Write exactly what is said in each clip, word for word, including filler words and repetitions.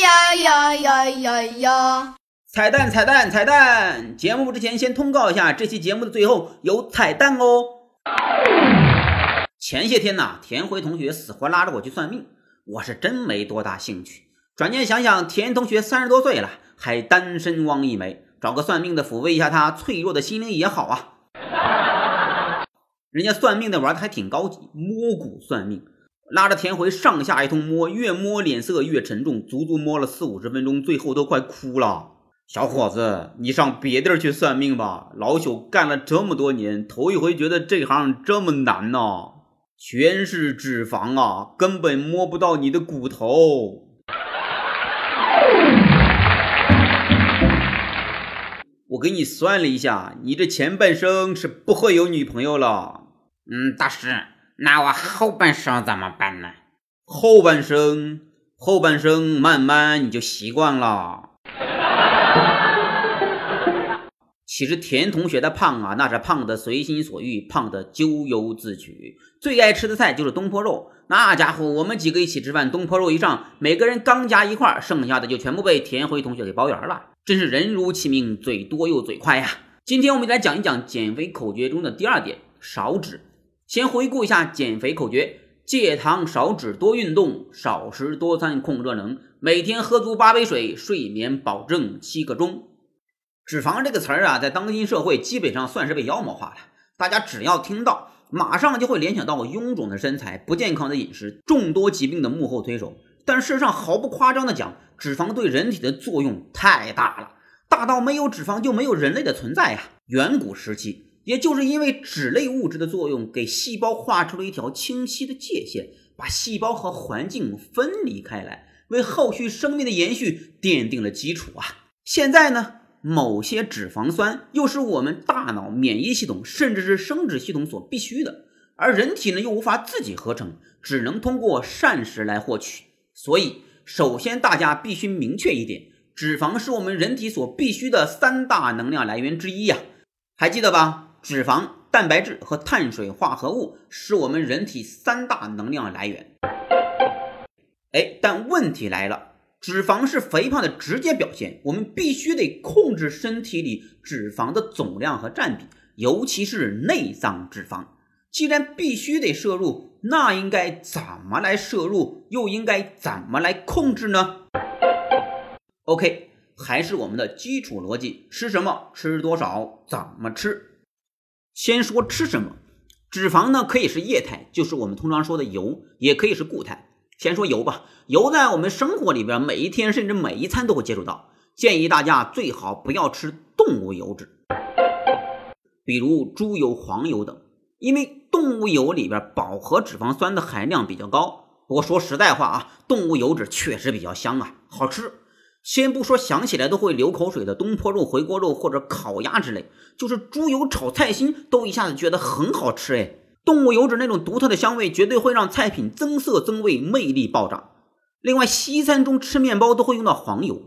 呀呀呀呀呀！彩蛋彩蛋彩蛋！节目之前先通告一下，这期节目的最后有彩蛋哦。前些天呐，田辉同学死活拉着我去算命，我是真没多大兴趣。转念想想，田同学三十多岁了，还单身汪一枚，找个算命的抚慰一下他脆弱的心灵也好啊。人家算命的玩的还挺高级，摸骨算命，拉着田辉上下一通摸，越摸脸色越沉重，足足摸了四五十分钟，最后都快哭了。小伙子，你上别地儿去算命吧，老朽干了这么多年，头一回觉得这行这么难呢、啊，全是脂肪啊，根本摸不到你的骨头。我给你算了一下，你这前半生是不会有女朋友了。嗯，大师，那我后半生怎么办呢？后半生，后半生慢慢你就习惯了。其实田同学的胖啊，那是胖的随心所欲，胖的咎由自取。最爱吃的菜就是东坡肉，那家伙我们几个一起吃饭，东坡肉一上，每个人刚夹一块，剩下的就全部被田辉同学给包圆了，真是人如其名，嘴多又嘴快呀。今天我们来讲一讲减肥口诀中的第二点，少脂。先回顾一下减肥口诀：戒糖少脂多运动，少食多餐控热能，每天喝足八杯水，睡眠保证七个钟。脂肪这个词儿啊，在当今社会基本上算是被妖魔化了，大家只要听到马上就会联想到臃肿的身材、不健康的饮食、众多疾病的幕后推手。但事实上，毫不夸张的讲，脂肪对人体的作用太大了，大到没有脂肪就没有人类的存在呀、啊。远古时期，也就是因为脂类物质的作用，给细胞画出了一条清晰的界限，把细胞和环境分离开来，为后续生命的延续奠定了基础啊。现在呢，某些脂肪酸又是我们大脑、免疫系统甚至是生殖系统所必需的，而人体呢又无法自己合成，只能通过膳食来获取。所以首先大家必须明确一点，脂肪是我们人体所必需的三大能量来源之一啊，还记得吧？脂肪、蛋白质和碳水化合物是我们人体三大能量来源。哎，但问题来了，脂肪是肥胖的直接表现，我们必须得控制身体里脂肪的总量和占比，尤其是内脏脂肪。既然必须得摄入，那应该怎么来摄入，又应该怎么来控制呢？ OK， 还是我们的基础逻辑，吃什么，吃多少，怎么吃。先说吃什么，脂肪呢可以是液态，就是我们通常说的油，也可以是固态。先说油吧，油在我们生活里边每一天甚至每一餐都会接触到，建议大家最好不要吃动物油脂，比如猪油、黄油等，因为动物油里边饱和脂肪酸的含量比较高。不过说实在话啊，动物油脂确实比较香啊，好吃。先不说想起来都会流口水的东坡肉、回锅肉或者烤鸭之类，就是猪油炒菜心都一下子觉得很好吃哎。动物油脂那种独特的香味绝对会让菜品增色增味，魅力暴涨。另外，西餐中吃面包都会用到黄油，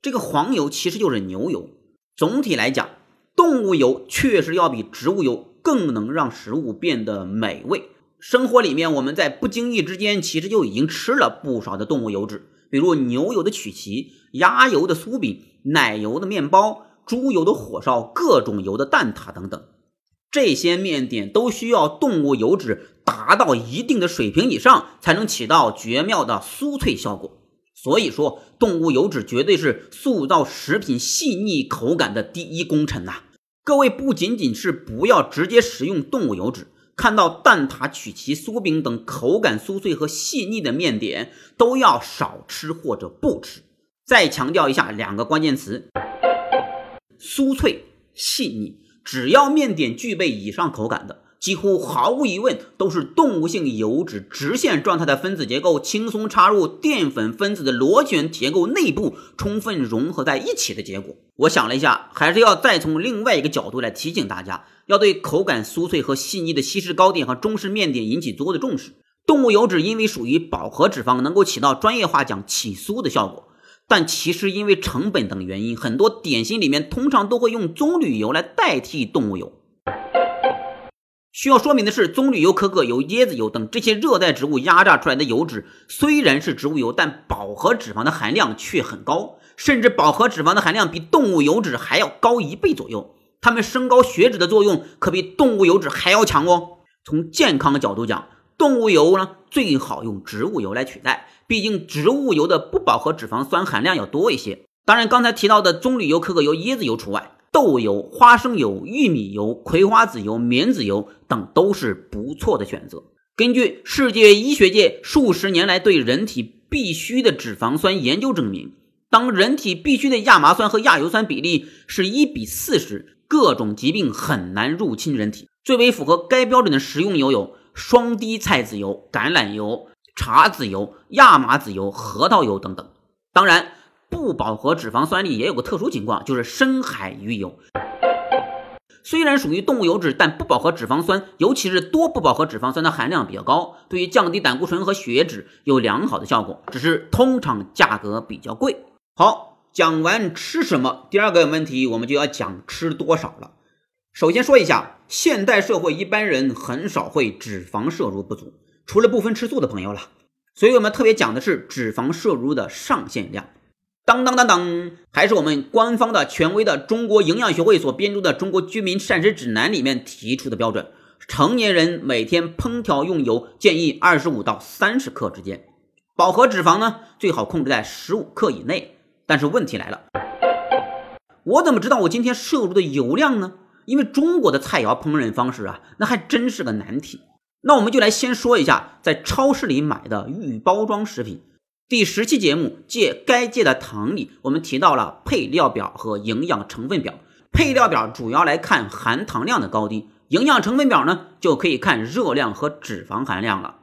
这个黄油其实就是牛油。总体来讲，动物油确实要比植物油更能让食物变得美味。生活里面我们在不经意之间其实就已经吃了不少的动物油脂，比如牛油的曲奇、鸭油的酥饼、奶油的面包、猪油的火烧、各种油的蛋挞等等。这些面点都需要动物油脂达到一定的水平以上，才能起到绝妙的酥脆效果。所以说，动物油脂绝对是塑造食品细腻口感的第一功臣呐、啊！各位不仅仅是不要直接食用动物油脂，看到蛋挞、曲奇、酥饼等口感酥脆和细腻的面点，都要少吃或者不吃。再强调一下两个关键词：酥脆、细腻。只要面点具备以上口感的，几乎毫无疑问都是动物性油脂直线状态的分子结构轻松插入淀粉分子的螺旋结构内部，充分融合在一起的结果。我想了一下，还是要再从另外一个角度来提醒大家，要对口感酥脆和细腻的西式糕点和中式面点引起足够的重视。动物油脂因为属于饱和脂肪，能够起到专业化讲起酥的效果，但其实因为成本等原因，很多点心里面通常都会用棕榈油来代替动物油。需要说明的是，棕榈油、可可油、椰子油等这些热带植物压榨出来的油脂虽然是植物油，但饱和脂肪的含量却很高，甚至饱和脂肪的含量比动物油脂还要高一倍左右。它们升高血脂的作用可比动物油脂还要强哦。从健康的角度讲，动物油呢最好用植物油来取代，毕竟植物油的不饱和脂肪酸含量要多一些。当然刚才提到的棕榈油、可可油、椰子油除外，豆油、花生油、玉米油、葵花籽油、棉籽油等都是不错的选择。根据世界医学界数十年来对人体必需的脂肪酸研究证明，当人体必需的亚麻酸和亚油酸比例是一比四十，各种疾病很难入侵人体。最为符合该标准的食用油有双低菜籽油、橄榄油、茶籽油、亚麻籽油、核桃油等等。当然不饱和脂肪酸里也有个特殊情况，就是深海鱼油，虽然属于动物油脂，但不饱和脂肪酸尤其是多不饱和脂肪酸的含量比较高，对于降低胆固醇和血脂有良好的效果，只是通常价格比较贵。好，讲完吃什么，第二个问题我们就要讲吃多少了。首先说一下，现代社会一般人很少会脂肪摄入不足，除了部分吃素的朋友了，所以我们特别讲的是脂肪摄入的上限量。当当当当，还是我们官方的权威的中国营养学会所编著的《中国居民膳食指南》里面提出的标准，成年人每天烹调用油建议二十五到三十克之间，饱和脂肪呢最好控制在十五克以内。但是问题来了，我怎么知道我今天摄入的油量呢？因为中国的菜肴烹饪方式啊，那还真是个难题。那我们就来先说一下在超市里买的预包装食品。第十期节目借该界的糖里，我们提到了配料表和营养成分表。配料表主要来看含糖量的高低，营养成分表呢就可以看热量和脂肪含量了。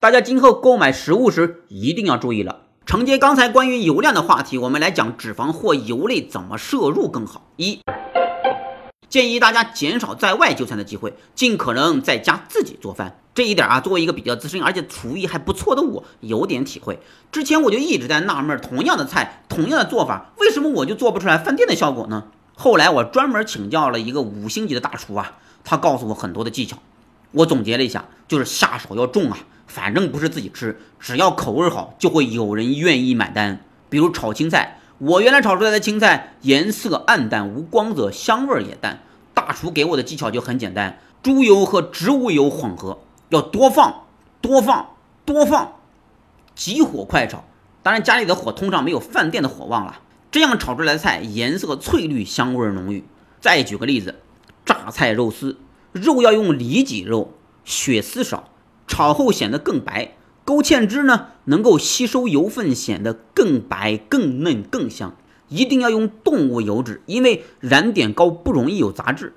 大家今后购买食物时一定要注意了。承接刚才关于油量的话题，我们来讲脂肪或油类怎么摄入更好。一、建议大家减少在外就餐的机会，尽可能在家自己做饭。这一点啊，作为一个比较资深而且厨艺还不错的我有点体会。之前我就一直在纳闷，同样的菜同样的做法，为什么我就做不出来饭店的效果呢？后来我专门请教了一个五星级的大厨啊，他告诉我很多的技巧。我总结了一下，就是下手要重啊，反正不是自己吃，只要口味好就会有人愿意买单。比如炒青菜，我原来炒出来的青菜颜色暗淡无光泽，香味也淡，大厨给我的技巧就很简单，猪油和植物油混合，要多放多放多放，急火快炒。当然家里的火通常没有饭店的火旺了，这样炒出来的菜颜色翠绿，香味浓郁。再举个例子，榨菜肉丝，肉要用里脊肉，血丝少，炒后显得更白。勾芡汁呢能够吸收油分，显得更白更嫩更香。一定要用动物油脂，因为燃点高不容易有杂质。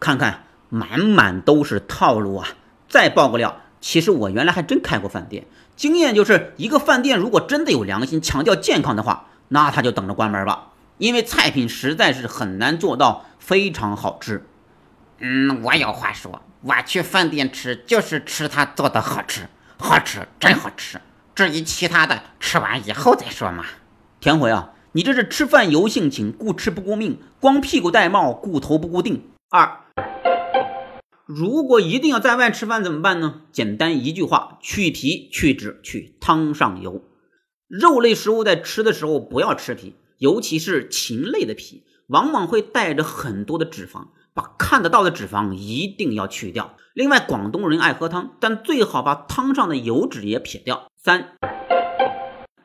看看满满都是套路啊。再爆个料，其实我原来还真开过饭店，经验就是一个饭店如果真的有良心强调健康的话，那他就等着关门吧，因为菜品实在是很难做到非常好吃。嗯，我有话说，我去饭店吃就是吃他做的好吃，好吃，真好吃，至于其他的吃完以后再说嘛。田回啊，你这是吃饭由性情，顾吃不顾命，光屁股戴帽，顾头不顾腚。二，如果一定要在外吃饭怎么办呢？简单一句话，去皮去脂去汤上油。肉类食物在吃的时候不要吃皮，尤其是禽类的皮，往往会带着很多的脂肪，把看得到的脂肪一定要去掉。另外广东人爱喝汤，但最好把汤上的油脂也撇掉。三，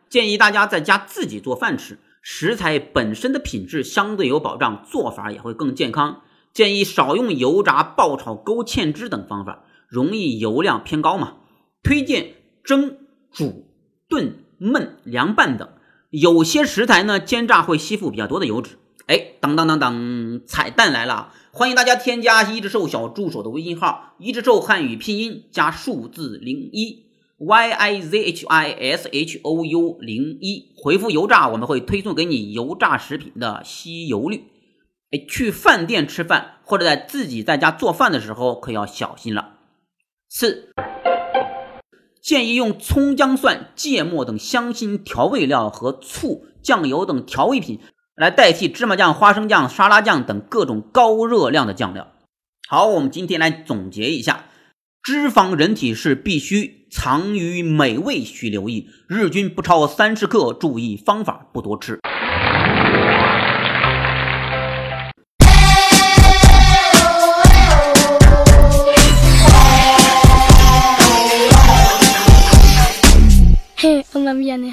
建议大家在家自己做饭吃，食材本身的品质相对有保障，做法也会更健康。建议少用油炸、爆炒、勾芡汁等方法，容易油量偏高嘛。推荐蒸、煮、炖、焖、凉拌等。有些食材呢煎炸会吸附比较多的油脂。哎，当当当当，彩蛋来了！欢迎大家添加一只兽小助手的微信号，一只兽汉语拼音加数字零一 y i z h i s h o u 零一，回复油炸，我们会推送给你油炸食品的吸油率。哎，去饭店吃饭或者在自己在家做饭的时候可要小心了。四，建议用葱、姜、蒜、芥末等香辛调味料和醋、酱油等调味品来代替芝麻酱、花生酱、沙拉酱等各种高热量的酱料。好，我们今天来总结一下，脂肪人体是必须藏于美味，需留意，日均不超三十克，注意方法不多吃。嘿，我们也呢。